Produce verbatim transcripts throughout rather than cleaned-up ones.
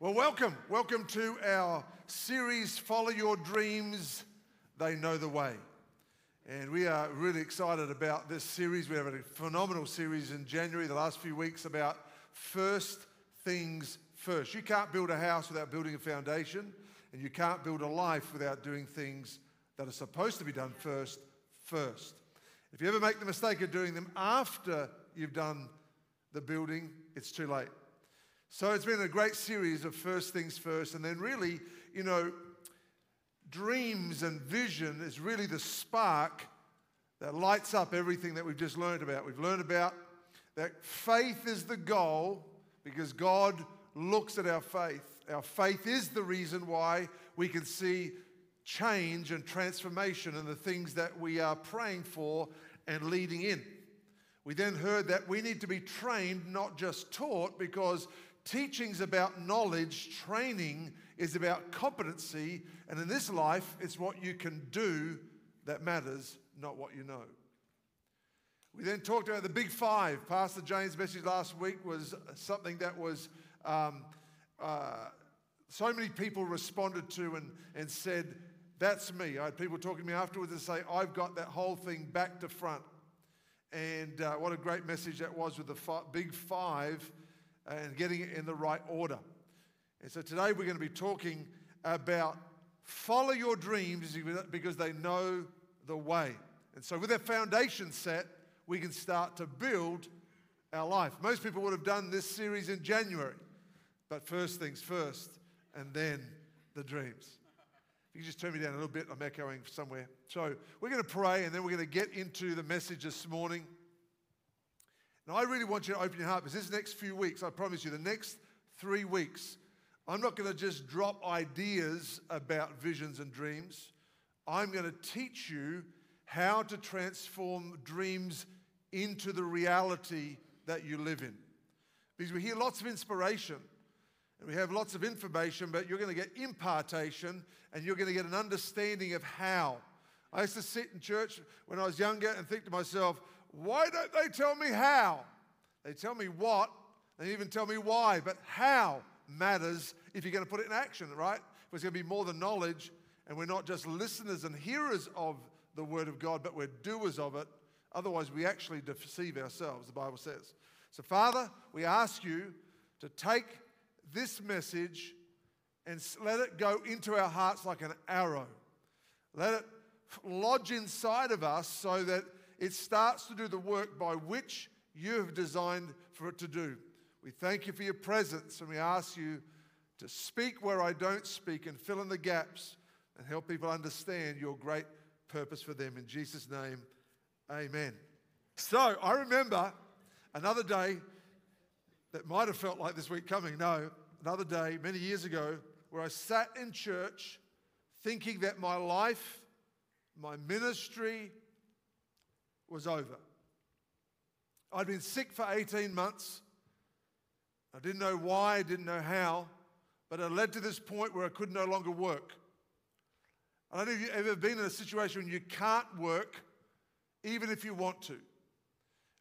Well, welcome. Welcome to our series, Follow Your Dreams, They Know The Way. And we are really excited about this series. We have a phenomenal series in January, the last few weeks, about first things first. You can't build a house without building a foundation, and you can't build a life without doing things that are supposed to be done first, first. If you ever make the mistake of doing them after you've done the building, it's too late. So it's been a great series of first things first, and then really, you know, dreams and vision is really the spark that lights up everything that we've just learned about. We've learned about that faith is the goal because God looks at our faith. Our faith is the reason why we can see change and transformation in the things that we are praying for and leading in. We then heard that we need to be trained, not just taught, because teaching's about knowledge, training is about competency, and in this life, it's what you can do that matters, not what you know. We then talked about the Big Five. Pastor James' message last week was something that was um, uh, so many people responded to and, and said, that's me. I had people talking to me afterwards and say, I've got that whole thing back to front. And uh, what a great message that was with the fi- Big Five and getting it in the right order. And so today we're going to be talking about follow your dreams because they know the way. And so with that foundation set, we can start to build our life. Most people would have done this series in January, but first things first, and then the dreams. If you can just turn me down a little bit, I'm echoing somewhere. So we're going to pray, and then we're going to get into the message this morning. And I really want you to open your heart, because this next few weeks, I promise you, the next three weeks, I'm not going to just drop ideas about visions and dreams. I'm going to teach you how to transform dreams into the reality that you live in. Because we hear lots of inspiration, and we have lots of information, but you're going to get impartation, and you're going to get an understanding of how. I used to sit in church when I was younger and think to myself, why don't they tell me how? They tell me what, they even tell me why, but how matters if you're going to put it in action, right? If it's going to be more than knowledge, and we're not just listeners and hearers of the Word of God, but we're doers of it. Otherwise, we actually deceive ourselves, the Bible says. So, Father, we ask you to take this message and let it go into our hearts like an arrow. Let it lodge inside of us so that it starts to do the work by which you have designed for it to do. We thank you for your presence, and we ask you to speak where I don't speak and fill in the gaps and help people understand your great purpose for them. In Jesus' name, amen. So I remember another day that might have felt like this week coming. No, another day many years ago where I sat in church thinking that my life, my ministry was over. I'd been sick for eighteen months. I didn't know why, I didn't know how, but it led to this point where I could no longer work. I don't know if you've ever been in a situation when you can't work even if you want to.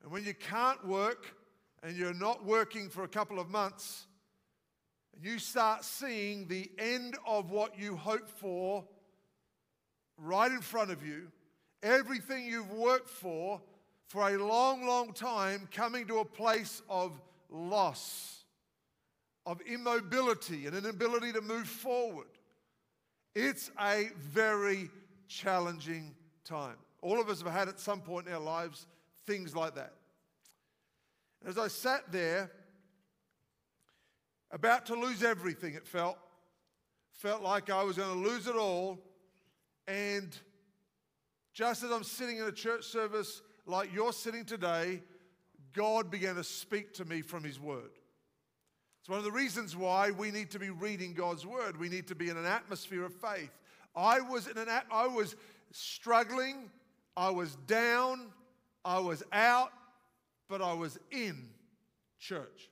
And when you can't work, and you're not working for a couple of months, and you start seeing the end of what you hope for right in front of you, everything you've worked for for a long, long time coming to a place of loss, of immobility and inability to move forward. It's a very challenging time. All of us have had at some point in our lives things like that. As I sat there, about to lose everything, it felt, felt like I was going to lose it all. And just as I'm sitting in a church service like you're sitting today, God began to speak to me from His Word. It's one of the reasons why we need to be reading God's Word. We need to be in an atmosphere of faith. I was in an at- I was struggling, I was down, I was out. But I was in church.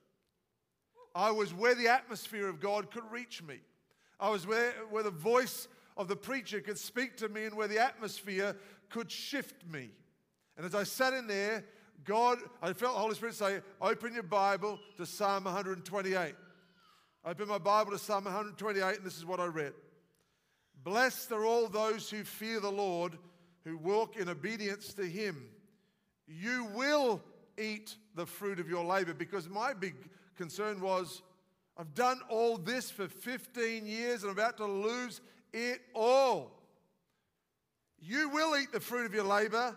I was where the atmosphere of God could reach me. I was where, where the voice of the preacher could speak to me and where the atmosphere could shift me. And as I sat in there, God, I felt the Holy Spirit say, open your Bible to Psalm one twenty-eight. opened my Bible to Psalm one twenty-eight, and this is what I read. Blessed are all those who fear the Lord, who walk in obedience to him. You will eat the fruit of your labor, because my big concern was, I've done all this for fifteen years and I'm about to lose it all. You will eat the fruit of your labor.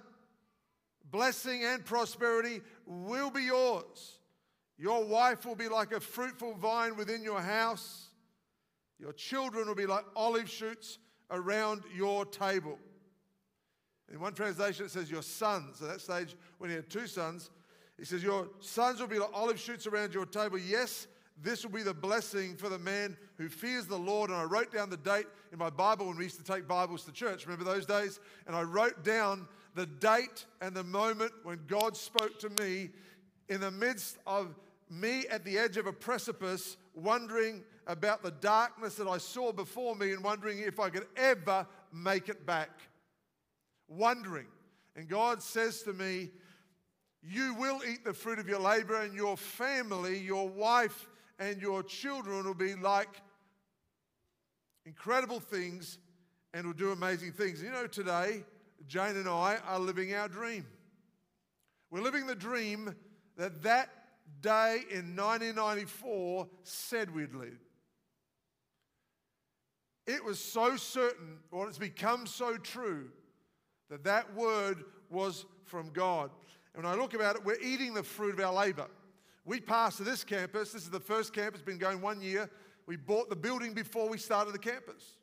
Blessing and prosperity will be yours. Your wife will be like a fruitful vine within your house. Your children will be like olive shoots around your table. In one translation, it says your sons. At that stage, when he had two sons, he says, your sons will be like olive shoots around your table. Yes, this will be the blessing for the man who fears the Lord. And I wrote down the date in my Bible when we used to take Bibles to church. Remember those days? And I wrote down the date and the moment when God spoke to me in the midst of me at the edge of a precipice, wondering about the darkness that I saw before me and wondering if I could ever make it back. Wondering. And God says to me, you will eat the fruit of your labor, and your family, your wife and your children will be like incredible things and will do amazing things. You know, today, Jane and I are living our dream. We're living the dream that that day in nineteen ninety-four said we'd live. It was so certain, or it's become so true, that that word was from God. And when I look about it, we're eating the fruit of our labor. We passed to this campus. This is the first campus, been going one year. We bought the building before we started the campus.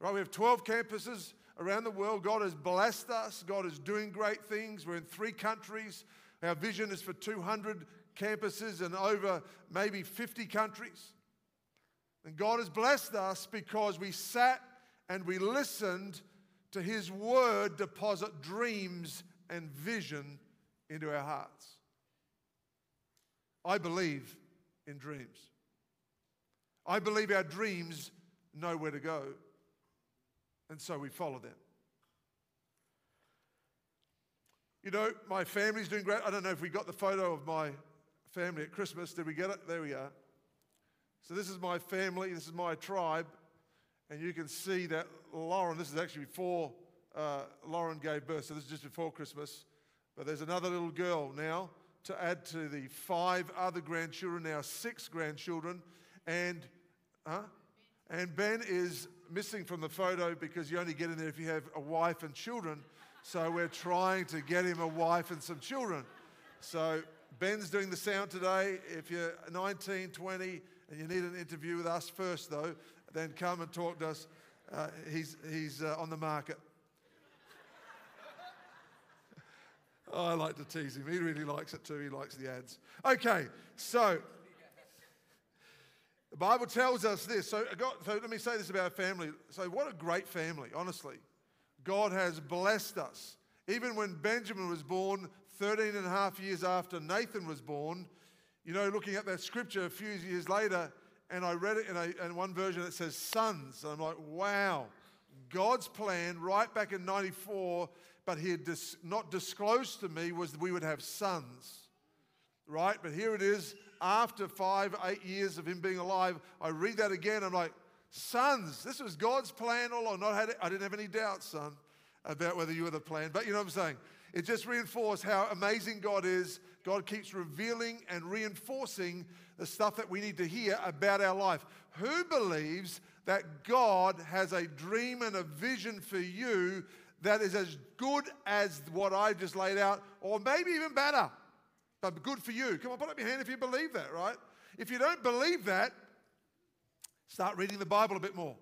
Right, we have twelve campuses around the world. God has blessed us. God is doing great things. We're in three countries. Our vision is for two hundred campuses and over maybe fifty countries. And God has blessed us because we sat and we listened to his word deposit dreams and vision into our hearts. I believe in dreams. I believe our dreams know where to go, and so we follow them. You know, my family's doing great. I don't know if we got the photo of my family at Christmas. Did we get it? There we are. So this is my family. This is my tribe. And you can see that Lauren, this is actually before uh, Lauren gave birth, so this is just before Christmas. But there's another little girl now to add to the five other grandchildren, now six grandchildren. And, huh? and Ben is missing from the photo because you only get in there if you have a wife and children. So we're trying to get him a wife and some children. So Ben's doing the sound today. If you're nineteen, twenty, and you need an interview with us first, though, then come and talk to us. Uh, he's he's uh, on the market. Oh, I like to tease him. He really likes it too. He likes the ads. Okay, so the Bible tells us this. So, God, so let me say this about family. So what a great family, honestly. God has blessed us. Even when Benjamin was born, thirteen and a half years after Nathan was born, you know, looking at that scripture a few years later, and I read it in, a, in one version that says sons. And I'm like, wow, God's plan right back in ninety-four, but he had dis- not disclosed to me was that we would have sons, right? But here it is, after five, eight years of him being alive, I read that again. I'm like, sons, this was God's plan all along. Not had it, I didn't have any doubts, son, about whether you were the plan. But you know what I'm saying? It just reinforced how amazing God is. God keeps revealing and reinforcing the stuff that we need to hear about our life. Who believes that God has a dream and a vision for you that is as good as what I just laid out, or maybe even better, but good for you? Come on, put up your hand if you believe that, right? If you don't believe that, start reading the Bible a bit more,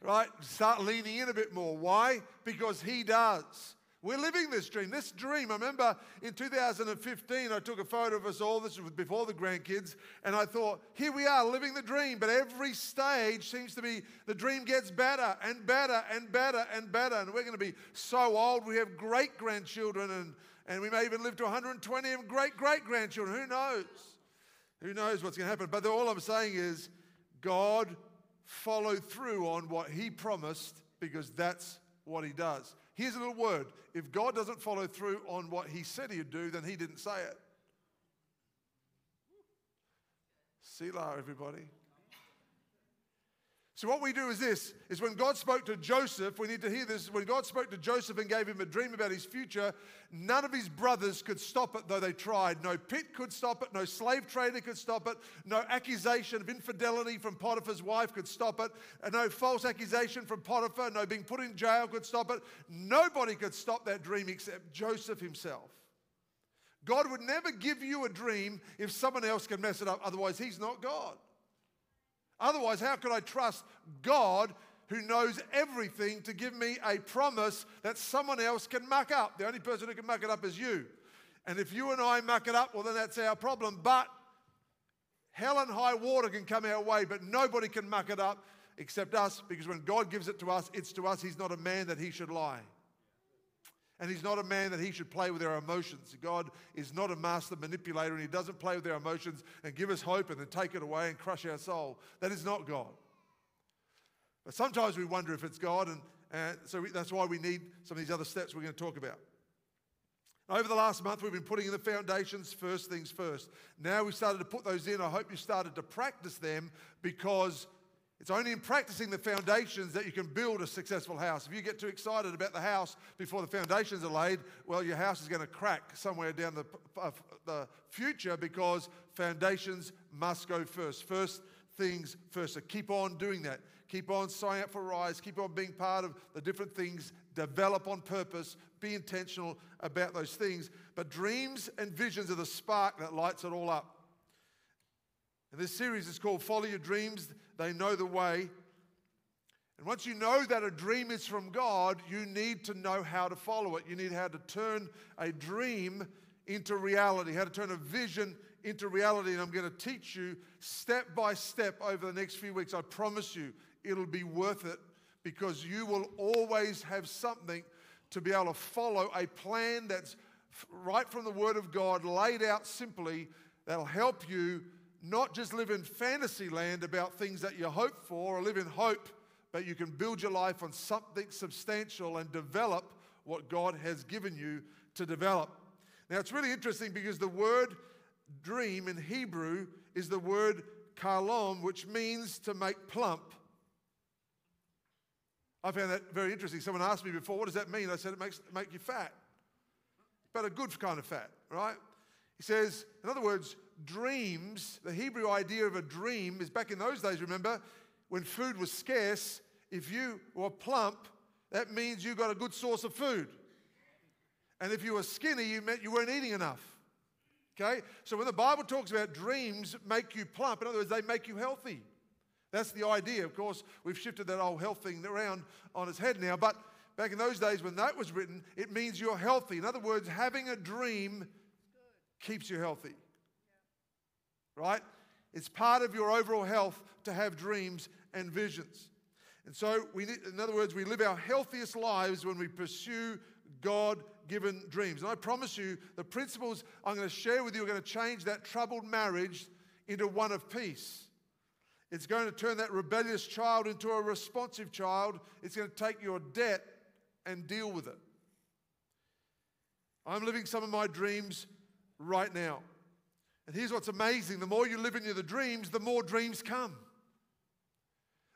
right? Start leaning in a bit more. Why? Because he does. We're living this dream. This dream, I remember in two thousand fifteen, I took a photo of us all, this was before the grandkids, and I thought, here we are living the dream, but every stage seems to be the dream gets better and better and better and better, and we're going to be so old, we have great-grandchildren, and, and we may even live to one hundred twenty and great-great-grandchildren. Who knows? Who knows what's going to happen? But all I'm saying is God followed through on what he promised because that's what he does. Here's a little word. If God doesn't follow through on what he said he'd do, then he didn't say it. Selah, everybody. So what we do is this, is when God spoke to Joseph, we need to hear this, when God spoke to Joseph and gave him a dream about his future, none of his brothers could stop it, though they tried. No pit could stop it, no slave trader could stop it, no accusation of infidelity from Potiphar's wife could stop it, and no false accusation from Potiphar, no being put in jail could stop it. Nobody could stop that dream except Joseph himself. God would never give you a dream if someone else can mess it up, otherwise he's not God. Otherwise, how could I trust God who knows everything to give me a promise that someone else can muck up? The only person who can muck it up is you. And if you and I muck it up, well, then that's our problem. But hell and high water can come our way, but nobody can muck it up except us, because when God gives it to us, it's to us. He's not a man that he should lie. And he's not a man that he should play with our emotions. God is not a master manipulator, and he doesn't play with our emotions and give us hope and then take it away and crush our soul. That is not God. But sometimes we wonder if it's God, and, and so we, that's why we need some of these other steps we're going to talk about. And over the last month, we've been putting in the foundations, first things first. Now we've started to put those in. I hope you started to practice them, because it's only in practicing the foundations that you can build a successful house. If you get too excited about the house before the foundations are laid, well, your house is going to crack somewhere down the, uh, the future, because foundations must go first. First things first. So keep on doing that. Keep on signing up for Rise. Keep on being part of the different things. Develop on purpose. Be intentional about those things. But dreams and visions are the spark that lights it all up. And this series is called Follow Your Dreams, They Know The Way. And once you know that a dream is from God, you need to know how to follow it. You need how to turn a dream into reality, how to turn a vision into reality. And I'm going to teach you step by step over the next few weeks. I promise you it'll be worth it, because you will always have something to be able to follow, a plan that's right from the Word of God, laid out simply, that'll help you not just live in fantasy land about things that you hope for or live in hope, but you can build your life on something substantial and develop what God has given you to develop. Now, it's really interesting, because the word dream in Hebrew is the word kalom, which means to make plump. I found that very interesting. Someone asked me before, what does that mean? I said, it makes make you fat, but a good kind of fat, right? He says, in other words, dreams, the Hebrew idea of a dream is back in those days, remember, when food was scarce, if you were plump, that means you got a good source of food. And if you were skinny, you meant you weren't eating enough. Okay? So when the Bible talks about dreams make you plump, in other words, they make you healthy. That's the idea. Of course, we've shifted that whole health thing around on its head now, but back in those days when that was written, it means you're healthy. In other words, having a dream keeps you healthy. Right? It's part of your overall health to have dreams and visions. And so, we need, in other words, we live our healthiest lives when we pursue God-given dreams. And I promise you, the principles I'm going to share with you are going to change that troubled marriage into one of peace. It's going to turn that rebellious child into a responsive child. It's going to take your debt and deal with it. I'm living some of my dreams right now. And here's what's amazing. The more you live into the dreams, the more dreams come.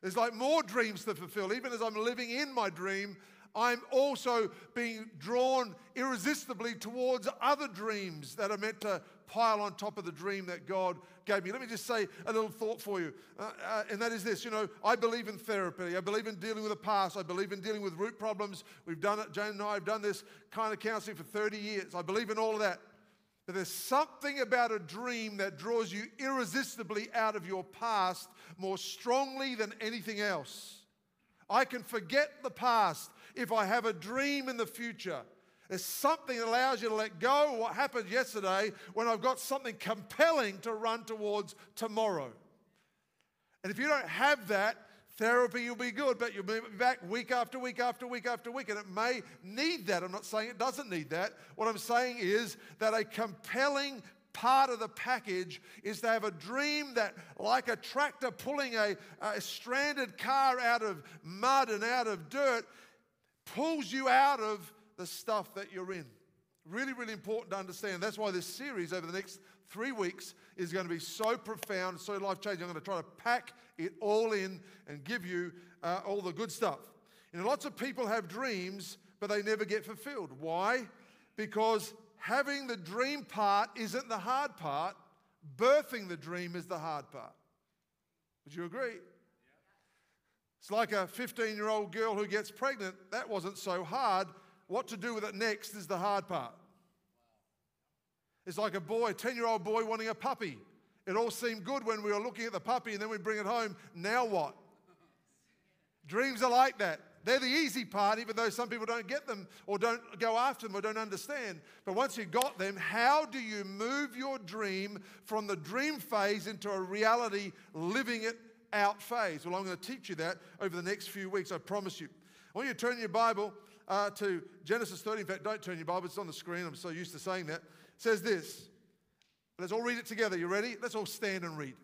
There's like more dreams to fulfill. Even as I'm living in my dream, I'm also being drawn irresistibly towards other dreams that are meant to pile on top of the dream that God gave me. Let me just say a little thought for you, uh, uh, and that is this. You know, I believe in therapy. I believe in dealing with the past. I believe in dealing with root problems. We've done it. Jane and I have done this kind of counseling for thirty years. I believe in all of that. But there's something about a dream that draws you irresistibly out of your past more strongly than anything else. I can forget the past if I have a dream in the future. There's something that allows you to let go of what happened yesterday when I've got something compelling to run towards tomorrow. And if you don't have that, therapy will be good, but you'll be back week after week after week after week, and it may need that. I'm not saying it doesn't need that. What I'm saying is that a compelling part of the package is to have a dream that, like a tractor pulling a, a stranded car out of mud and out of dirt, pulls you out of the stuff that you're in. Really, really important to understand. That's why this series over the next three weeks is going to be so profound, so life-changing. I'm going to try to pack it all in and give you uh, all the good stuff. You know, lots of people have dreams, but they never get fulfilled. Why? Because having the dream part isn't the hard part. Birthing the dream is the hard part. Would you agree? It's like a fifteen-year-old girl who gets pregnant. That wasn't so hard. What to do with it next is the hard part. It's like a boy, a ten-year-old boy wanting a puppy. It all seemed good when we were looking at the puppy, and then we bring it home. Now what? Dreams are like that. They're the easy part, even though some people don't get them or don't go after them or don't understand. But once you got them, how do you move your dream from the dream phase into a reality, living it out phase? Well, I'm going to teach you that over the next few weeks, I promise you. I want you to turn your Bible uh, to Genesis thirty. In fact, don't turn your Bible. It's on the screen. I'm so used to saying that. It says this. Let's all read it together. You ready? Let's all stand and read.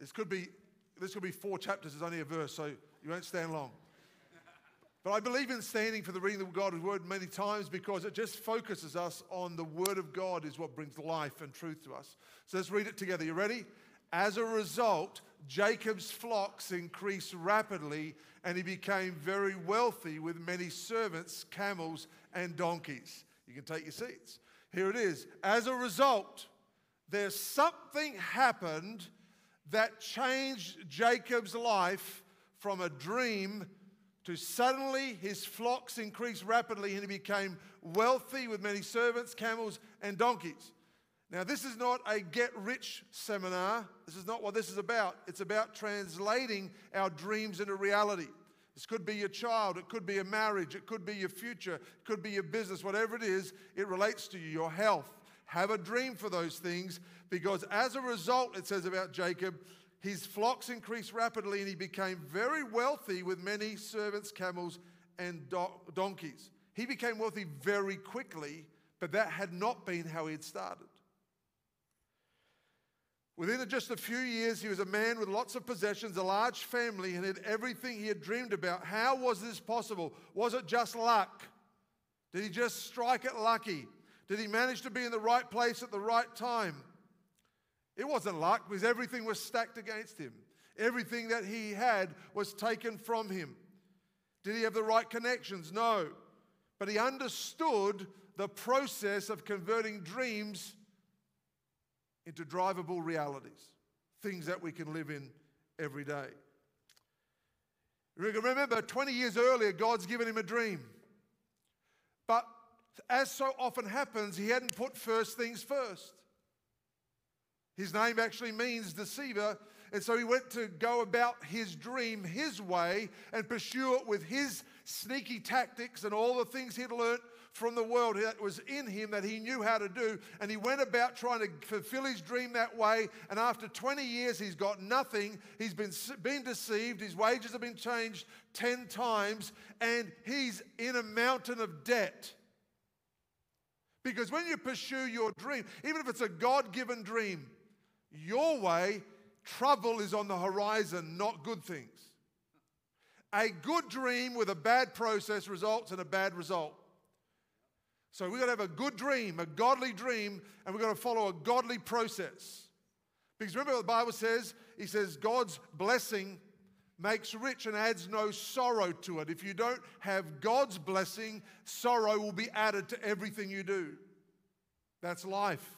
This could be, this could be four chapters. There's only a verse, so you won't stand long. But I believe in standing for the reading of God's Word many times because it just focuses us on the Word of God is what brings life and truth to us. So let's read it together. You ready? As a result, Jacob's flocks increased rapidly, and he became very wealthy with many servants, camels, and donkeys. You can take your seats. Here it is. As a result, there's something happened that changed Jacob's life from a dream to suddenly his flocks increased rapidly, and he became wealthy with many servants, camels, and donkeys. Now, this is not a get-rich seminar. This is not what this is about. It's about translating our dreams into reality. This could be your child. It could be a marriage. It could be your future. It could be your business. Whatever it is, it relates to you, your health. Have a dream for those things, because as a result, it says about Jacob, his flocks increased rapidly, and he became very wealthy with many servants, camels, and do- donkeys. He became wealthy very quickly, but that had not been how he had started. Within just a few years, he was a man with lots of possessions, a large family, and had everything he had dreamed about. How was this possible? Was it just luck? Did he just strike it lucky? Did he manage to be in the right place at the right time? It wasn't luck, because everything was stacked against him. Everything that he had was taken from him. Did he have the right connections? No. But he understood the process of converting dreams into drivable realities, things that we can live in every day. Remember, twenty years earlier, God's given him a dream. But as so often happens, he hadn't put first things first. His name actually means deceiver, and so he went to go about his dream his way and pursue it with his sneaky tactics and all the things he'd learnt from the world that was in him that he knew how to do, and he went about trying to fulfill his dream that way, and after twenty years he's got nothing. He's been, been deceived, his wages have been changed ten times, and he's in a mountain of debt. Because when you pursue your dream, even if it's a God-given dream, your way, trouble is on the horizon, not good things. A good dream with a bad process results in a bad result. So we've got to have a good dream, a godly dream, and we've got to follow a godly process. Because remember what the Bible says? He says, God's blessing makes rich and adds no sorrow to it. If you don't have God's blessing, sorrow will be added to everything you do. That's life.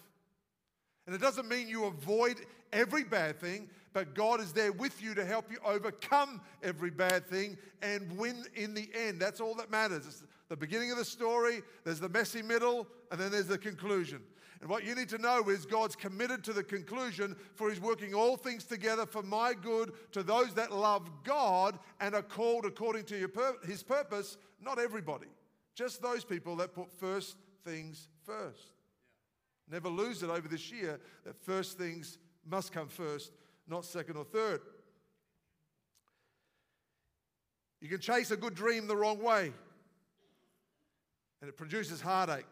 And it doesn't mean you avoid every bad thing, but God is there with you to help you overcome every bad thing and win in the end. That's all that matters. It's the beginning of the story, there's the messy middle, and then there's the conclusion. And what you need to know is God's committed to the conclusion, for he's working all things together for my good to those that love God and are called according to your pur- his purpose. Not everybody, just those people that put first things first. Yeah. Never lose it over this year that first things must come first, not second or third. You can chase a good dream the wrong way, and it produces heartache,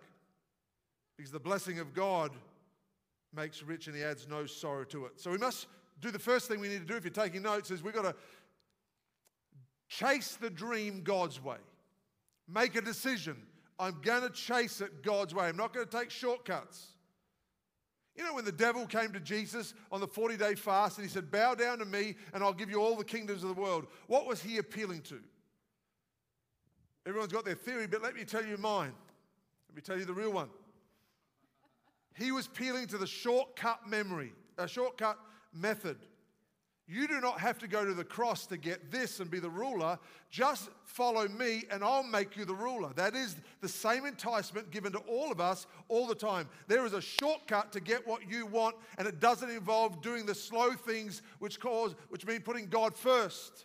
because the blessing of God makes rich and he adds no sorrow to it. So we must do the first thing we need to do if you're taking notes is we've got to chase the dream God's way. Make a decision. I'm going to chase it God's way. I'm not going to take shortcuts. You know when the devil came to Jesus on the forty-day fast and he said, bow down to me and I'll give you all the kingdoms of the world. What was he appealing to? Everyone's got their theory, but let me tell you mine. Let me tell you the real one. He was appealing to the shortcut memory, a shortcut method. You do not have to go to the cross to get this and be the ruler. Just follow me and I'll make you the ruler. That is the same enticement given to all of us all the time. There is a shortcut to get what you want, and it doesn't involve doing the slow things which cause, which mean putting God first.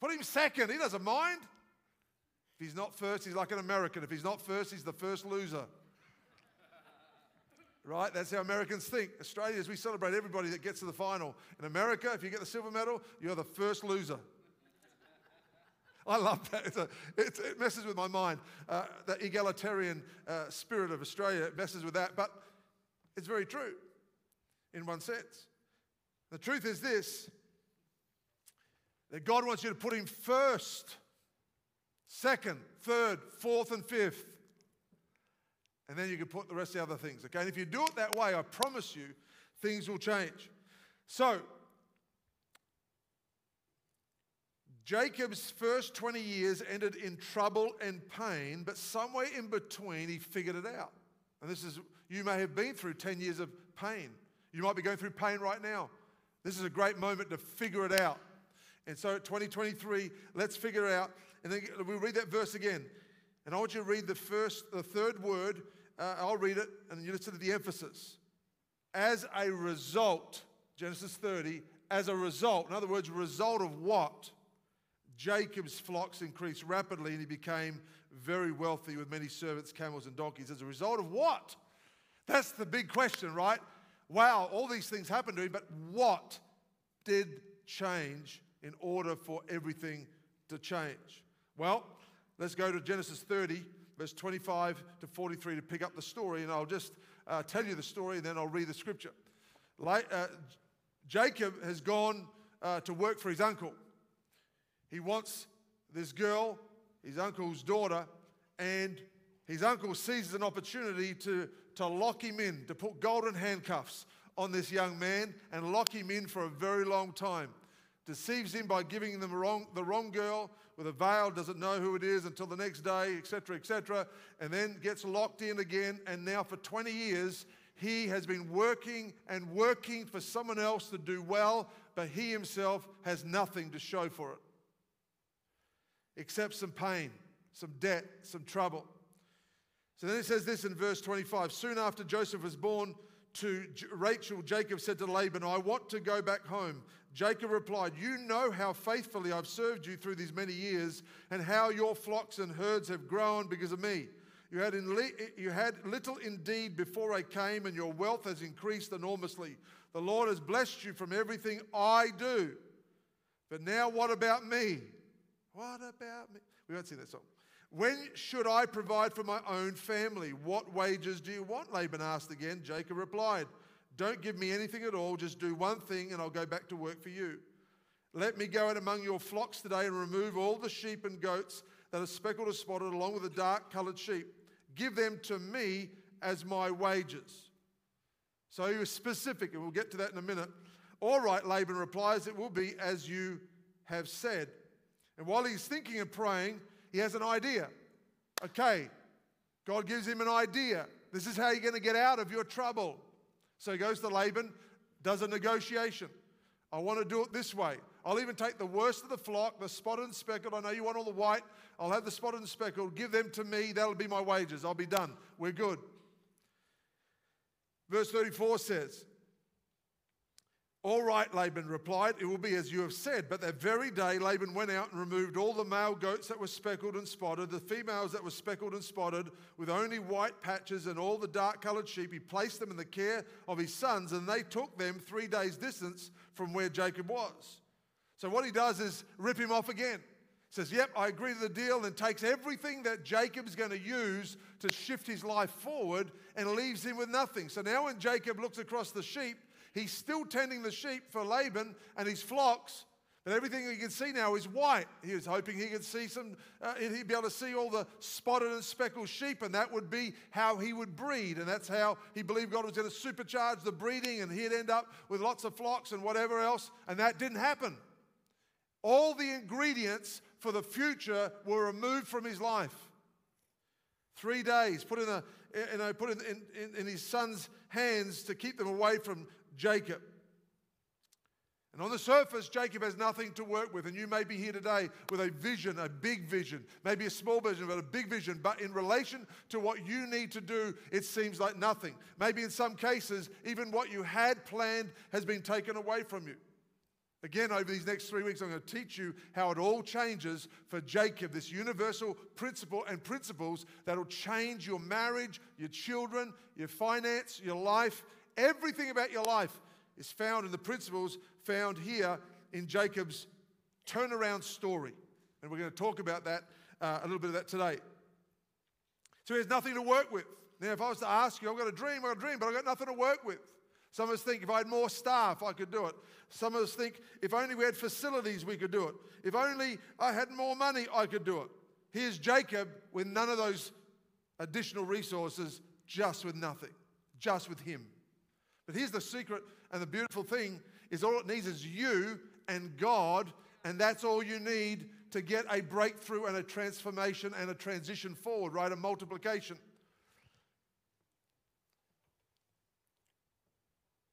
Put him second. He doesn't mind. If he's not first, he's like an American. If he's not first, he's the first loser. Right? That's how Americans think. Australians, we celebrate everybody that gets to the final. In America, if you get the silver medal, you're the first loser. I love that. It's a, it's, it messes with my mind. Uh, the egalitarian uh, spirit of Australia, it messes with that. But it's very true in one sense. The truth is this, that God wants you to put him first, second, third, fourth, and fifth. And then you can put the rest of the other things, okay? And if you do it that way, I promise you, things will change. So, Jacob's first twenty years ended in trouble and pain, but somewhere in between, he figured it out. And this is, you may have been through ten years of pain. You might be going through pain right now. This is a great moment to figure it out. And so, twenty twenty-three, let's figure it out. And then we'll read that verse again. And I want you to read the first, the third word. Uh, I'll read it, and you listen to the emphasis. As a result, Genesis thirty, as a result, in other words, result of what? Jacob's flocks increased rapidly, and he became very wealthy with many servants, camels, and donkeys. As a result of what? That's the big question, right? Wow, all these things happened to him, but what did change in order for everything to change? Well, let's go to Genesis thirty, verse twenty-five to forty-three to pick up the story, and I'll just uh, tell you the story, and then I'll read the scripture. Like, uh, Jacob has gone uh, to work for his uncle. He wants this girl, his uncle's daughter, and his uncle seizes an opportunity to, to lock him in, to put golden handcuffs on this young man and lock him in for a very long time. Deceives him by giving them the wrong, the wrong girl with a veil, doesn't know who it is until the next day, et cetera, et cetera, and then gets locked in again, and now for twenty years, he has been working and working for someone else to do well, but he himself has nothing to show for it, except some pain, some debt, some trouble. So then it says this in verse twenty-five, soon after Joseph was born to Rachel, Jacob said to Laban, I want to go back home. Jacob replied, you know how faithfully I've served you through these many years and how your flocks and herds have grown because of me. You had, in li- you had little indeed before I came, and your wealth has increased enormously. The Lord has blessed you from everything I do. But now what about me? What about me? We won't sing that song. When should I provide for my own family? What wages do you want? Laban asked again. Jacob replied, don't give me anything at all. Just do one thing and I'll go back to work for you. Let me go out among your flocks today and remove all the sheep and goats that are speckled or spotted along with the dark-colored sheep. Give them to me as my wages. So he was specific, and we'll get to that in a minute. All right, Laban replies, it will be as you have said. And while he's thinking and praying, he has an idea. Okay, God gives him an idea. This is how you're going to get out of your trouble. So he goes to Laban, does a negotiation. I want to do it this way. I'll even take the worst of the flock, the spotted and speckled. I know you want all the white. I'll have the spotted and speckled. Give them to me. That'll be my wages. I'll be done. We're good. Verse thirty-four says, all right, Laban replied, it will be as you have said. But that very day, Laban went out and removed all the male goats that were speckled and spotted, the females that were speckled and spotted, with only white patches, and all the dark-colored sheep. He placed them in the care of his sons, and they took them three days' distance from where Jacob was. So what he does is rip him off again. He says, yep, I agree to the deal, and takes everything that Jacob's going to use to shift his life forward and leaves him with nothing. So now when Jacob looks across the sheep, he's still tending the sheep for Laban and his flocks, But everything he could see now is white. He was hoping he could see some, uh, he'd be able to see all the spotted and speckled sheep, and that would be how he would breed. And that's how he believed God was going to supercharge the breeding, and he'd end up with lots of flocks and whatever else. And that didn't happen. All the ingredients for the future were removed from his life. Three days put in a, you know, put in, in, in his son's hands to keep them away from Jacob. And on the surface, Jacob has nothing to work with. And you may be here today with a vision, a big vision, maybe a small vision, but a big vision. But in relation to what you need to do, it seems like nothing. Maybe in some cases, even what you had planned has been taken away from you. Again, over these next three weeks, I'm going to teach you how it all changes for Jacob, this universal principle and principles that will change your marriage, your children, your finance, your life. Everything about your life is found in the principles found here in Jacob's turnaround story. And we're going to talk about that, uh, a little bit of that today. So he has nothing to work with. Now, if I was to ask you, I've got a dream, I've got a dream, but I've got nothing to work with. Some of us think if I had more staff, I could do it. Some of us think if only we had facilities, we could do it. If only I had more money, I could do it. Here's Jacob with none of those additional resources, just with nothing, just with him. But here's the secret, and the beautiful thing is all it needs is you and God, and that's all you need to get a breakthrough and a transformation and a transition forward, right? A multiplication.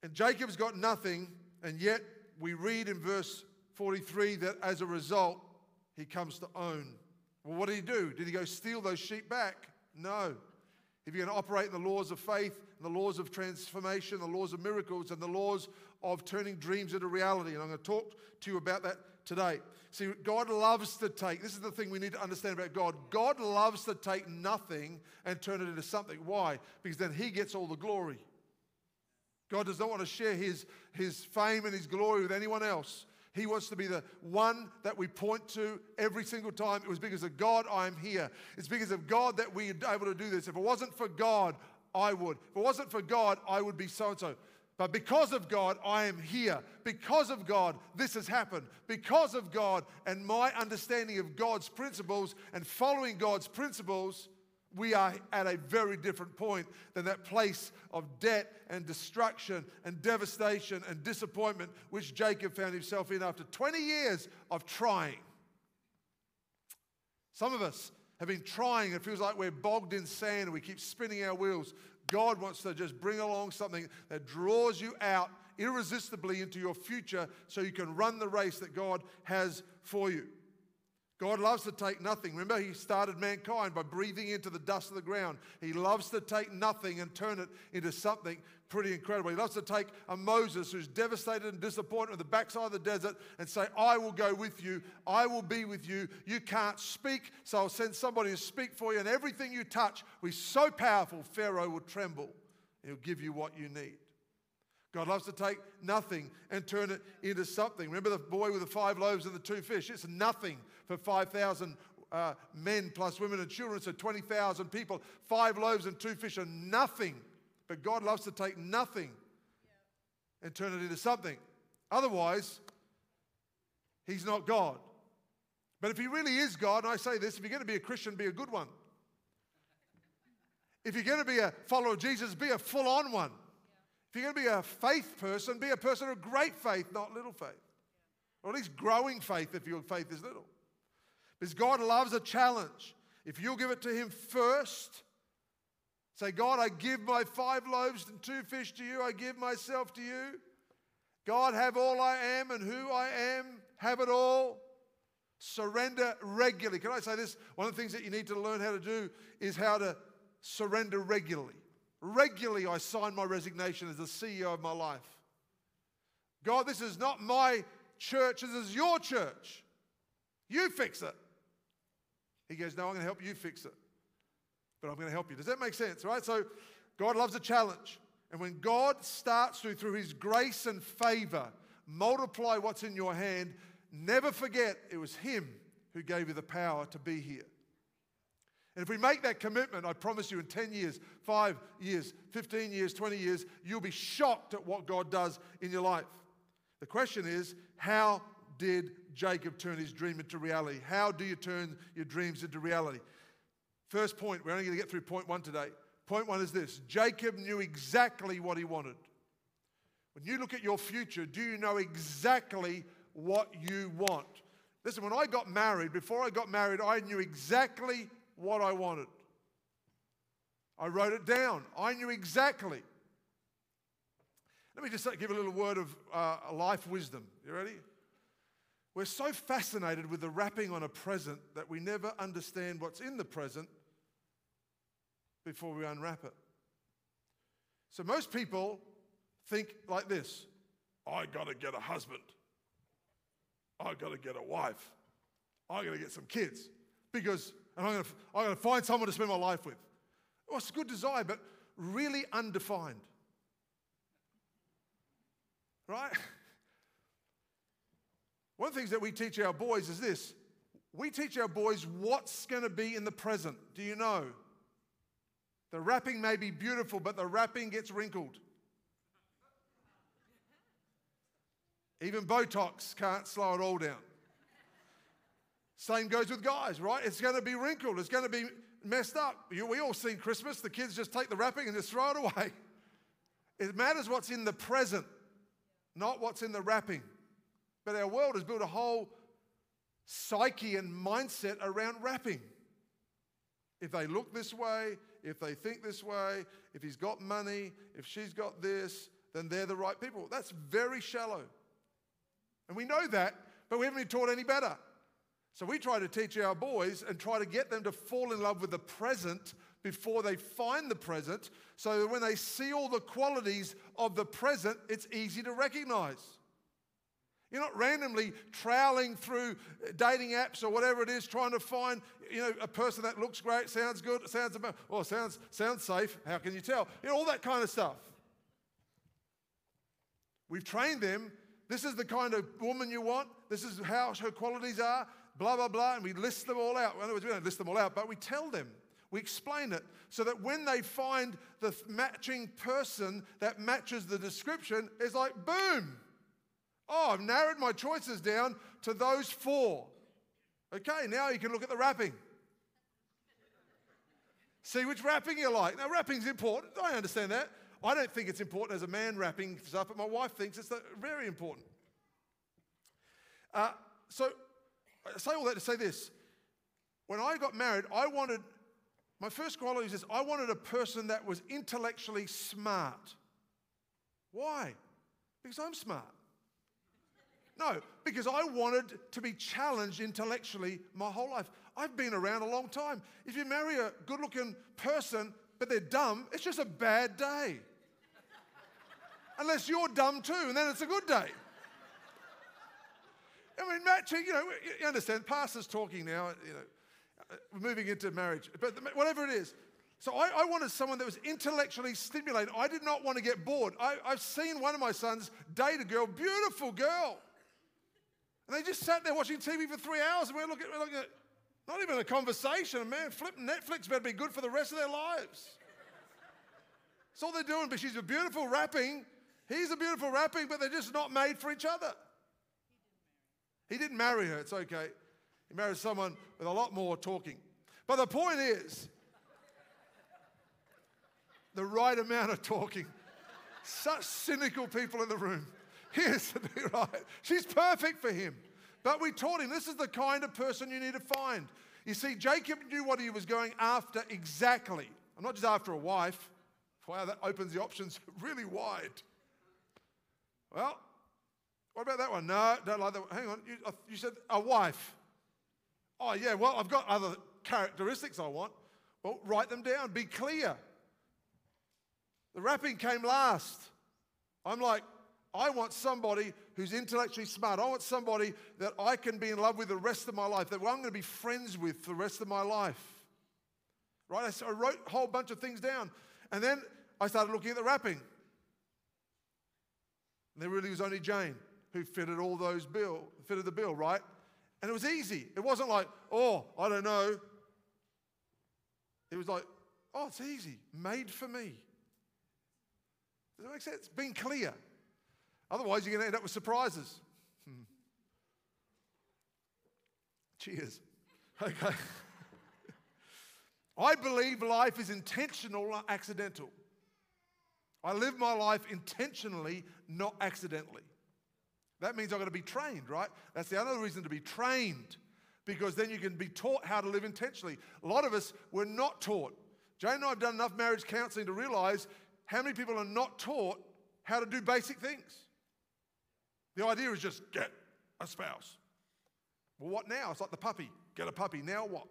And Jacob's got nothing, and yet we read in verse forty-three that as a result, he comes to own. Well, what did he do? Did he go steal those sheep back? No. If you're going to operate in the laws of faith, the laws of transformation, the laws of miracles, and the laws of turning dreams into reality, and I'm going to talk to you about that today. See, God loves to take, this is the thing we need to understand about God. God loves to take nothing and turn it into something. Why? Because then he gets all the glory. God does not want to share his, his fame and his glory with anyone else. He wants to be the one that we point to every single time. It was because of God I am here. It's because of God that we are able to do this. If it wasn't for God, I would. If it wasn't for God, I would be so-and-so. But because of God, I am here. Because of God, this has happened. Because of God and my understanding of God's principles and following God's principles, we are at a very different point than that place of debt and destruction and devastation and disappointment which Jacob found himself in after twenty years of trying. Some of us have been trying. It feels like we're bogged in sand and we keep spinning our wheels. God wants to just bring along something that draws you out irresistibly into your future so you can run the race that God has for you. God loves to take nothing. Remember, he started mankind by breathing into the dust of the ground. He loves to take nothing and turn it into something pretty incredible. He loves to take a Moses who's devastated and disappointed at the backside of the desert and say, I will go with you. I will be with you. You can't speak, so I'll send somebody to speak for you. And everything you touch is so powerful, Pharaoh will tremble. He'll give you what you need. God loves to take nothing and turn it into something. Remember the boy with the five loaves and the two fish? It's nothing for five thousand uh, men plus women and children, so twenty thousand people. Five loaves and two fish are nothing. But God loves to take nothing and turn it into something. Otherwise, he's not God. But if he really is God, and I say this, if you're going to be a Christian, be a good one. If you're going to be a follower of Jesus, be a full-on one. If you're going to be a faith person, be a person of great faith, not little faith. Or at least growing faith if your faith is little. Because God loves a challenge. If you'll give it to him first, say, God, I give my five loaves and two fish to you. I give myself to you. God, have all I am and who I am. Have it all. Surrender regularly. Can I say this? One of the things that you need to learn how to do is how to surrender regularly. Regularly, I sign my resignation as the C E O of my life. God, this is not my church. This is your church. You fix it. He goes, no, I'm going to help you fix it. But I'm going to help you. Does that make sense, right? So God loves a challenge. And when God starts to, through his grace and favor, multiply what's in your hand, never forget it was him who gave you the power to be here. And if we make that commitment, I promise you in ten years, five years, fifteen years, twenty years, you'll be shocked at what God does in your life. The question is, how did Jacob turn his dream into reality? How do you turn your dreams into reality? First point, we're only going to get through point one today. Point one is this: Jacob knew exactly what he wanted. When you look at your future, do you know exactly what you want? Listen, when I got married, before I got married, I knew exactly what I wanted. I wrote it down. I knew exactly. Let me just give a little word of uh, life wisdom. You ready? We're so fascinated with the wrapping on a present that we never understand what's in the present before we unwrap it. So most people think like this: I got to get a husband. I got to get a wife. I got to get some kids because and I'm going to find someone to spend my life with. Well, it's a good desire, but really undefined. Right? One of the things that we teach our boys is this. We teach our boys what's going to be in the present. Do you know? The wrapping may be beautiful, but the wrapping gets wrinkled. Even Botox can't slow it all down. Same goes with guys, right? It's going to be wrinkled. It's going to be messed up. You, we all seen Christmas. The kids just take the wrapping and just throw it away. It matters what's in the present, not what's in the wrapping. But our world has built a whole psyche and mindset around wrapping. If they look this way, if they think this way, if he's got money, if she's got this, then they're the right people. That's very shallow. And we know that, but we haven't been taught any better. So we try to teach our boys and try to get them to fall in love with the present before they find the present, so that when they see all the qualities of the present, it's easy to recognize. You're not randomly troweling through dating apps or whatever it is, trying to find, you know, a person that looks great, sounds good, sounds about, well, sounds sounds safe. How can you tell? You know, all that kind of stuff. We've trained them. This is the kind of woman you want. This is how her qualities are. Blah blah blah, and we list them all out. In other words, we don't list them all out, but we tell them. We explain it so that when they find the matching person that matches the description, it's like boom. Oh, I've narrowed my choices down to those four. Okay, now you can look at the wrapping. See which wrapping you like. Now, wrapping's important. I understand that. I don't think it's important as a man wrapping stuff, but my wife thinks it's very important. Uh, so I say all that to say this. When I got married, I wanted, my first quality is this: I wanted a person that was intellectually smart. Why? Because I'm smart. No, because I wanted to be challenged intellectually my whole life. I've been around a long time. If you marry a good-looking person, but they're dumb, it's just a bad day. Unless you're dumb too, and then it's a good day. I mean, matching, you know, you understand, pastor's talking now, you know, moving into marriage, but whatever it is. So I, I wanted someone that was intellectually stimulated. I did not want to get bored. I, I've seen one of my sons date a girl, beautiful girl. And they just sat there watching T V for three hours and we're looking, we're looking at, not even a conversation. Man, flipping Netflix better be good for the rest of their lives. That's all they're doing, but she's a beautiful wrapping. He's a beautiful wrapping, but they're just not made for each other. He didn't marry her. It's okay. He married someone with a lot more talking. But the point is, the right amount of talking. Such cynical people in the room. Here's the thing, right? She's perfect for him. But we taught him, this is the kind of person you need to find. You see, Jacob knew what he was going after exactly. I'm not just after a wife. Wow, that opens the options really wide. Well, what about that one? No, don't like that one. Hang on, you, you said a wife. Oh, yeah, well, I've got other characteristics I want. Well, write them down. Be clear. The wrapping came last. I'm like, I want somebody who's intellectually smart. I want somebody that I can be in love with the rest of my life, that I'm going to be friends with for the rest of my life. Right? I wrote a whole bunch of things down. And then I started looking at the wrapping. And there really was only Jane who fitted all those bill, fitted the bill, right? And it was easy. It wasn't like, oh, I don't know. It was like, oh, it's easy. Made for me. Does that make sense? Being clear. Otherwise, you're going to end up with surprises. Hmm. Cheers. Okay. I believe life is intentional, not accidental. I live my life intentionally, not accidentally. That means I've got to be trained, right? That's the other reason to be trained, because then you can be taught how to live intentionally. A lot of us were not taught. Jane and I have done enough marriage counseling to realize how many people are not taught how to do basic things. The idea is just get a spouse. Well, what now? It's like the puppy. Get a puppy. Now what?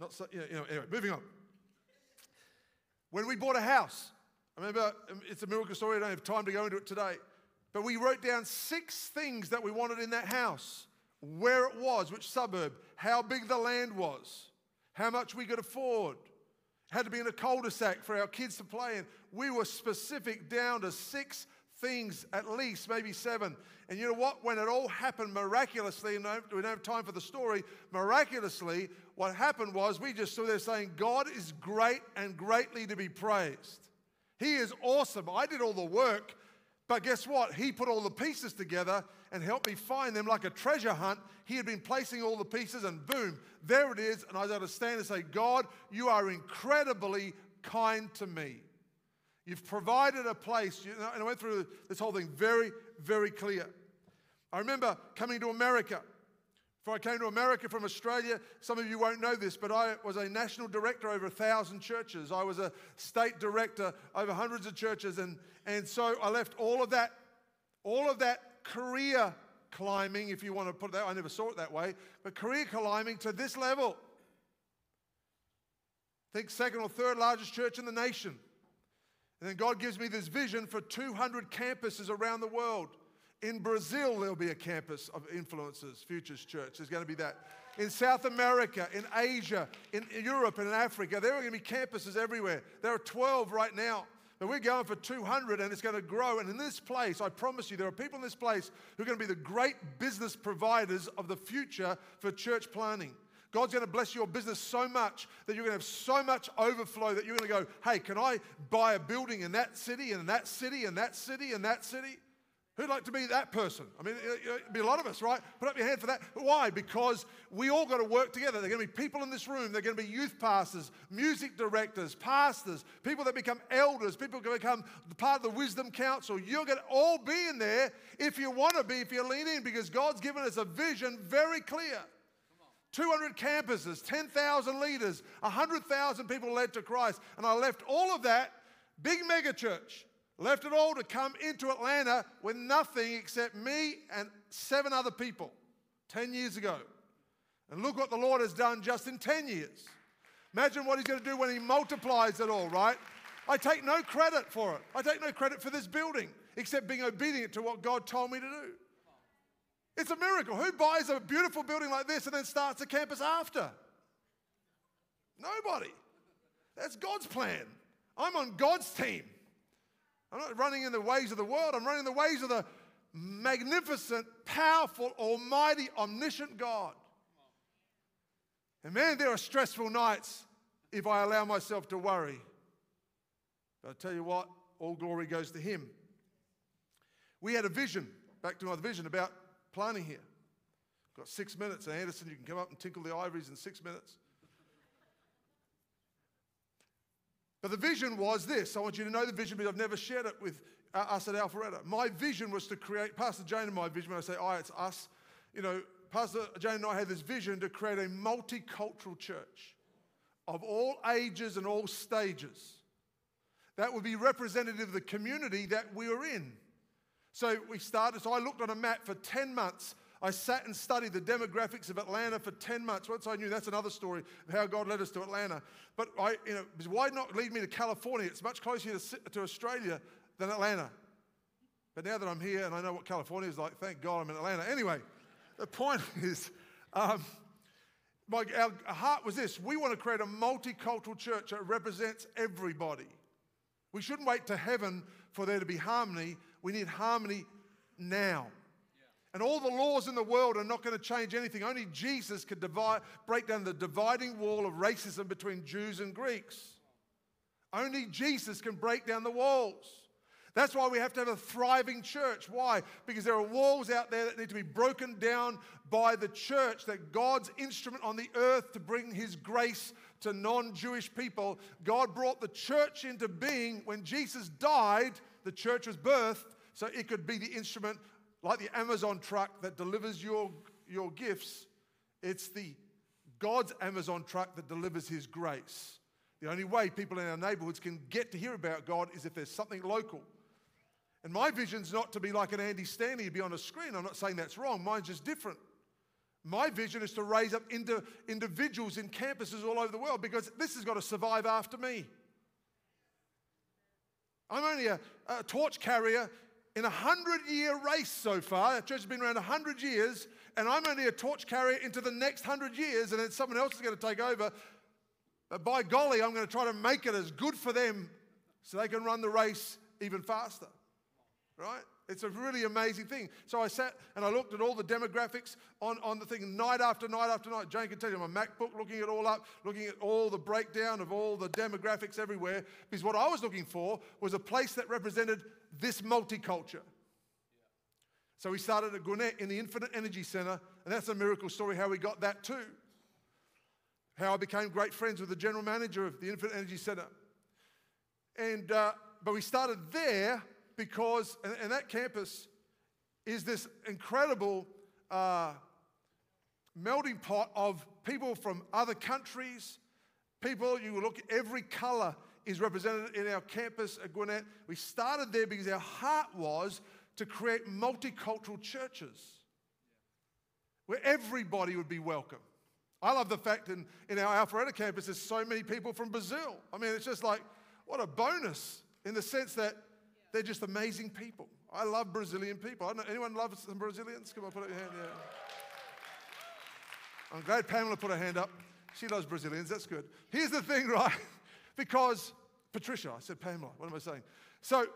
Not so, you know, anyway, moving on. When we bought a house, I remember, it's a miracle story, I don't have time to go into it today, but we wrote down six things that we wanted in that house, where it was, which suburb, how big the land was, how much we could afford, had to be in a cul-de-sac for our kids to play in. We were specific down to six things, at least, maybe seven. And you know what? When it all happened miraculously, and we don't have time for the story, miraculously, what happened was we just stood there saying, God is great and greatly to be praised. He is awesome. I did all the work, but guess what? He put all the pieces together and helped me find them like a treasure hunt. He had been placing all the pieces and boom, there it is. And I was able to stand and say, God, you are incredibly kind to me. You've provided a place. You know, and I went through this whole thing very, very clear. I remember coming to America. Before I came to America from Australia, some of you won't know this, but I was a national director over a thousand churches. I was a state director over hundreds of churches. And, and so I left all of that, all of that career climbing, if you want to put it that way. I never saw it that way, but career climbing to this level. I think second or third largest church in the nation. And then God gives me this vision for two hundred campuses around the world. In Brazil, there'll be a campus of influencers, Futures Church. There's going to be that. In South America, in Asia, in Europe, and in Africa, there are going to be campuses everywhere. There are twelve right now. But we're going for two hundred, and it's going to grow. And in this place, I promise you, there are people in this place who are going to be the great business providers of the future for church planning. God's going to bless your business so much that you're going to have so much overflow that you're going to go, hey, can I buy a building in that city, and that city, and that city, and that city? Who'd like to be that person? I mean, it'd be a lot of us, right? Put up your hand for that. Why? Because we all got to work together. There are going to be people in this room. There are going to be youth pastors, music directors, pastors, people that become elders, people who become part of the Wisdom Council. You're going to all be in there if you want to be, if you lean in, because God's given us a vision very clear. two hundred campuses, ten thousand leaders, one hundred thousand people led to Christ. And I left all of that, big mega church, left it all to come into Atlanta with nothing except me and seven other people ten years ago. And look what the Lord has done just in ten years. Imagine what he's going to do when he multiplies it all, right? I take no credit for it. I take no credit for this building except being obedient to what God told me to do. It's a miracle. Who buys a beautiful building like this and then starts a campus after? Nobody. That's God's plan. I'm on God's team. I'm not running in the ways of the world. I'm running in the ways of the magnificent, powerful, almighty, omniscient God. And man, there are stressful nights if I allow myself to worry. But I tell you what, all glory goes to him. We had a vision, back to my vision, about planning here. I've got six minutes. And Anderson, you can come up and tinkle the ivories in six minutes. But the vision was this. I want you to know the vision, because I've never shared it with uh, us at Alpharetta. My vision was to create, Pastor Jane and my vision, when I say, oh, it's us, you know, Pastor Jane and I had this vision to create a multicultural church of all ages and all stages that would be representative of the community that we were in. So we started, so I looked on a map for ten months. I sat and studied the demographics of Atlanta for ten months. Once I knew, that's another story of how God led us to Atlanta. But I, you know, why not lead me to California? It's much closer to, to Australia than Atlanta. But now that I'm here and I know what California is like, thank God I'm in Atlanta. Anyway, the point is, um, my, our heart was this. We want to create a multicultural church that represents everybody. We shouldn't wait to heaven for there to be harmony. We need harmony now. Yeah. And all the laws in the world are not going to change anything. Only Jesus could divide, break down the dividing wall of racism between Jews and Greeks. Only Jesus can break down the walls. That's why we have to have a thriving church. Why? Because there are walls out there that need to be broken down by the church, that God's instrument on the earth to bring his grace to non-Jewish people. God brought the church into being. When Jesus died, the church was birthed, so it could be the instrument like the Amazon truck that delivers your, your gifts. It's the God's Amazon truck that delivers his grace. The only way people in our neighborhoods can get to hear about God is if there's something local. And my vision's not to be like an Andy Stanley to be on a screen. I'm not saying that's wrong. Mine's just different. My vision is to raise up into individuals in campuses all over the world, because this has got to survive after me. I'm only a, a torch carrier in a hundred-year race so far. The church has been around a hundred years, and I'm only a torch carrier into the next hundred years, and then someone else is going to take over. But by golly, I'm going to try to make it as good for them so they can run the race even faster, right? It's a really amazing thing. So I sat and I looked at all the demographics on, on the thing night after night after night. Jane can tell you, my MacBook, looking it all up, looking at all the breakdown of all the demographics everywhere, because what I was looking for was a place that represented this multiculture. So we started at Gwinnett in the Infinite Energy Center, and that's a miracle story how we got that too. How I became great friends with the general manager of the Infinite Energy Center. And, uh, but we started there because, and, and that campus is this incredible uh, melting pot of people from other countries. People, you look, every color is represented in our campus at Gwinnett. We started there because our heart was to create multicultural churches where everybody would be welcome. I love the fact in, in our Alpharetta campus, there's so many people from Brazil. I mean, it's just like, what a bonus in the sense that they're just amazing people. I love Brazilian people. I don't know, anyone loves some Brazilians? Come on, put up your hand. Yeah. I'm glad Pamela put her hand up. She loves Brazilians. That's good. Here's the thing, right? Because, Patricia, I said Pamela. What am I saying? So,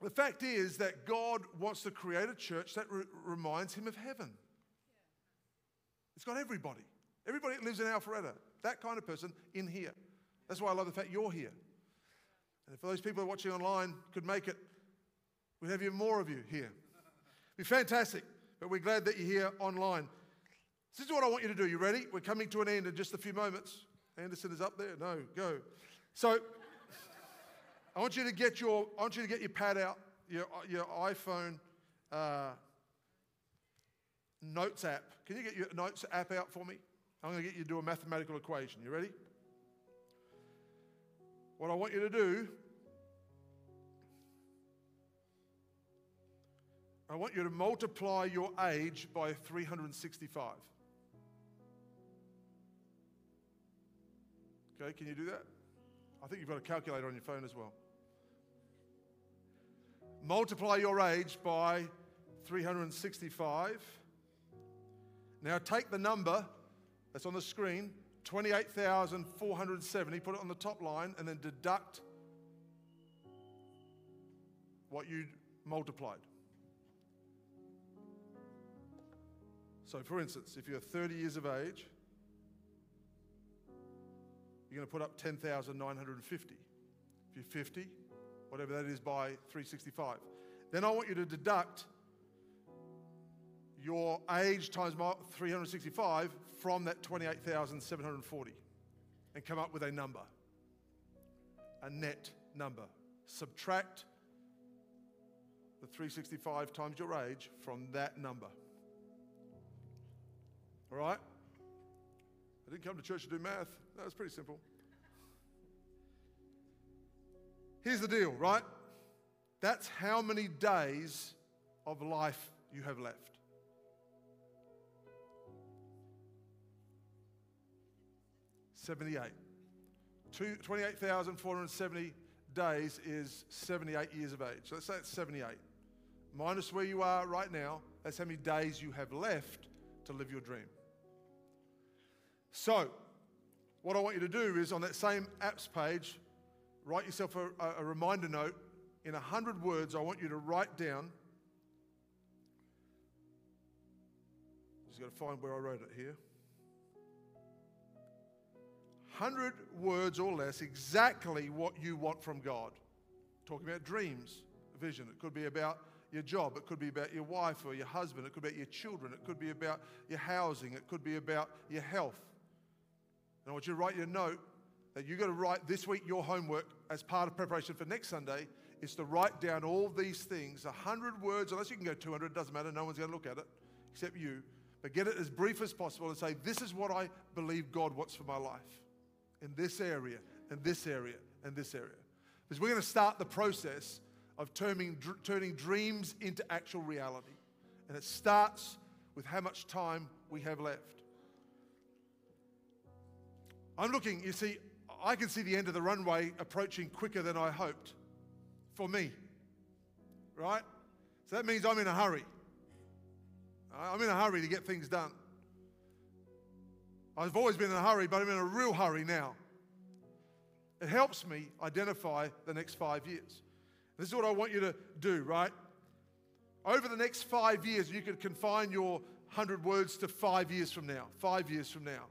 the fact is that God wants to create a church that re- reminds him of heaven. It's got everybody. Everybody that lives in Alpharetta, that kind of person in here. That's why I love the fact you're here. And if those people watching online could make it, we'd have even more of you here. It'd be fantastic, but we're glad that you're here online. This is what I want you to do. You ready? We're coming to an end in just a few moments. Anderson is up there. No, go. So I want you to get your, I want you to get your pad out, your, your iPhone, uh, Notes app. Can you get your Notes app out for me? I'm going to get you to do a mathematical equation. You ready? What I want you to do, I want you to multiply your age by three hundred sixty-five. Okay, can you do that? I think you've got a calculator on your phone as well. Multiply your age by three hundred sixty-five. Now take the number that's on the screen, twenty-eight thousand four hundred seventy, put it on the top line, and then deduct what you multiplied. So for instance, if you're thirty years of age, you're going to put up ten thousand nine hundred fifty. If you're fifty, whatever that is by three hundred sixty-five. Then I want you to deduct your age times three hundred sixty-five from that twenty-eight thousand seven hundred forty and come up with a number, a net number. Subtract the three hundred sixty-five times your age from that number. All right? I didn't come to church to do math. That was pretty simple. Here's the deal, right? That's how many days of life you have left. seventy-eight. twenty-eight thousand four hundred seventy days is seventy-eight years of age. So let's say it's seventy-eight. Minus where you are right now, that's how many days you have left to live your dream. So, what I want you to do is on that same apps page, write yourself a, a reminder note. In a hundred words, I want you to write down. Just got to find where I wrote it here. one hundred words or less, exactly what you want from God talking about dreams, vision. It could be about your job. It could be about your wife or your husband. It could be about your children. It could be about your housing. It could be about your health. And I want you to write your note that you've got to write this week. Your homework as part of preparation for next Sunday is to write down all these things, one hundred words, unless you can go two hundred, it doesn't matter. No one's going to look at it except you. But get it as brief as possible and say, this is what I believe God wants for my life in this area, in this area, in this area. Because we're going to start the process of turning, dr- turning dreams into actual reality. And it starts with how much time we have left. I'm looking, you see, I can see the end of the runway approaching quicker than I hoped for me, right? So that means I'm in a hurry. I'm in a hurry to get things done. I've always been in a hurry, but I'm in a real hurry now. It helps me identify the next five years. This is what I want you to do, right? Over the next five years, you could confine your hundred words to five years from now, five years from now.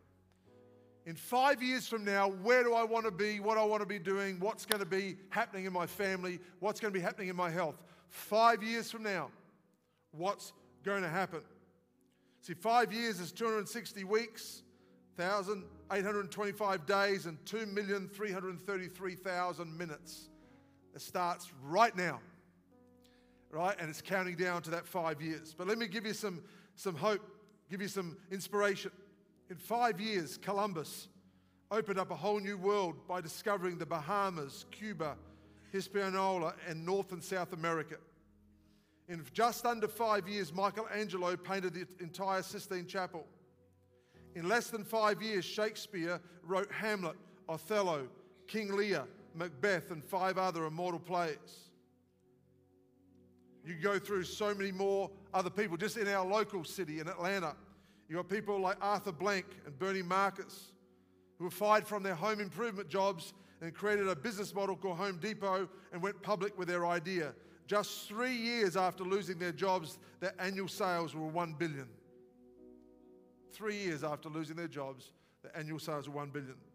In five years from now, where do I want to be, what I want to be doing, what's going to be happening in my family, what's going to be happening in my health? Five years from now, what's going to happen? See, five years is two hundred sixty weeks, one thousand eight hundred twenty-five days, and two million three hundred thirty-three thousand minutes. It starts right now, right? And it's counting down to that five years. But let me give you some, some hope, give you some inspiration. In five years, Columbus opened up a whole new world by discovering the Bahamas, Cuba, Hispaniola, and North and South America. In just under five years, Michelangelo painted the entire Sistine Chapel. In less than five years, Shakespeare wrote Hamlet, Othello, King Lear, Macbeth, and five other immortal plays. You go through so many more other people. Just in our local city in Atlanta, you got people like Arthur Blank and Bernie Marcus, who were fired from their home improvement jobs and created a business model called Home Depot and went public with their idea. Just three years after losing their jobs, their annual sales were one billion dollars. Three years after losing their jobs, their annual sales were one billion dollars.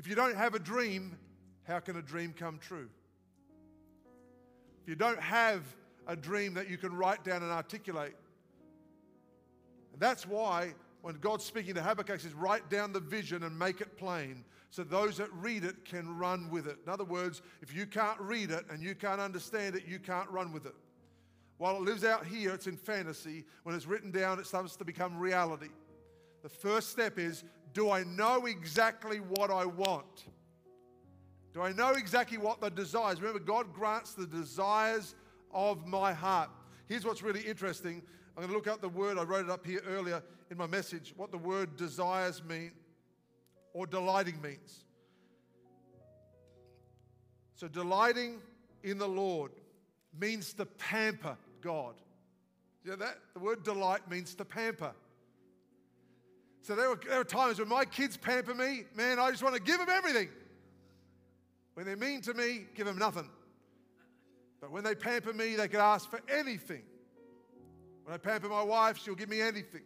If you don't have a dream, how can a dream come true? If you don't have a dream that you can write down and articulate. And that's why when God's speaking to Habakkuk, he says, write down the vision and make it plain so those that read it can run with it. In other words, if you can't read it and you can't understand it, you can't run with it. While it lives out here, it's in fantasy. When it's written down, it starts to become reality. The first step is, do I know exactly what I want? Do I know exactly what the desires? Remember, God grants the desires of my heart. Here's what's really interesting. I'm going to look up the word. I wrote it up here earlier in my message, what the word desires mean or delighting means. So delighting in the Lord means to pamper God. You know that? The word delight means to pamper. So there were, there were times when my kids pamper me. Man, I just want to give them everything. When they're mean to me, give them nothing. But when they pamper me, they could ask for anything. When I pamper my wife, she'll give me anything.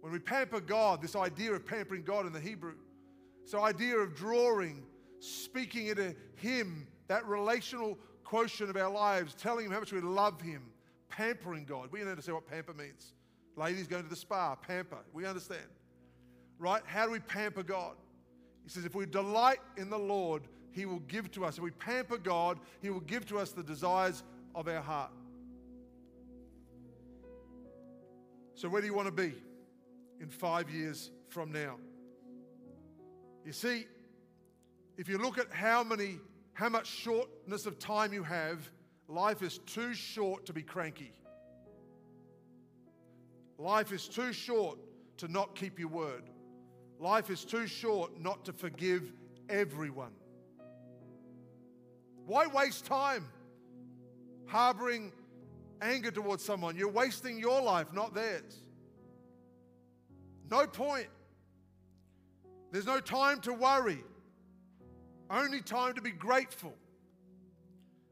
When we pamper God, this idea of pampering God in the Hebrew, this idea of drawing, speaking into Him, that relational quotient of our lives, telling Him how much we love Him, pampering God. We understand what pamper means. Ladies going to the spa, pamper. We understand. Right? How do we pamper God? He says, if we delight in the Lord, He will give to us. If we pamper God, He will give to us the desires of our heart. So where do you want to be in five years from now? You see, if you look at how many, how much shortness of time you have, life is too short to be cranky. Life is too short to not keep your word. Life is too short not to forgive everyone. Why waste time harboring anger towards someone? You're wasting your life, not theirs. No point. There's no time to worry. Only time to be grateful.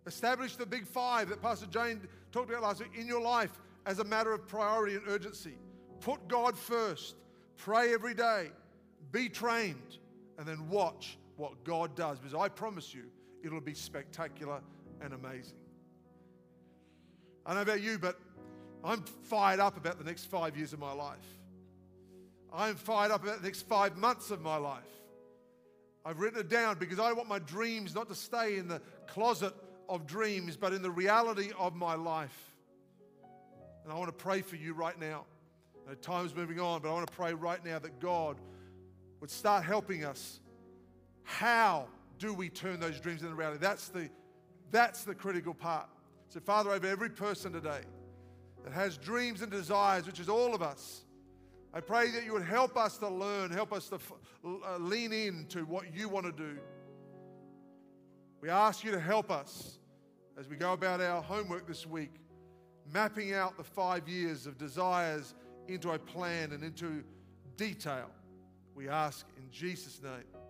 Establish the Big Five that Pastor Jane talked about last week in your life as a matter of priority and urgency. Put God first. Pray every day. Be trained, and then watch what God does. Because I promise you, It'll be spectacular and amazing. I don't know about you, but I'm fired up about the next five years of my life. I'm fired up about the next five months of my life. I've written it down because I want my dreams not to stay in the closet of dreams, but in the reality of my life. And I want to pray for you right now. I know time's moving on, but I want to pray right now that God would start helping us. How do we turn those dreams into reality? That's the, that's the critical part. So, Father, over every person today that has dreams and desires, which is all of us, I pray that you would help us to learn, help us to f- uh, lean in to what you want to do. We ask you to help us as we go about our homework this week, mapping out the five years of desires into a plan and into detail. We ask in Jesus' name.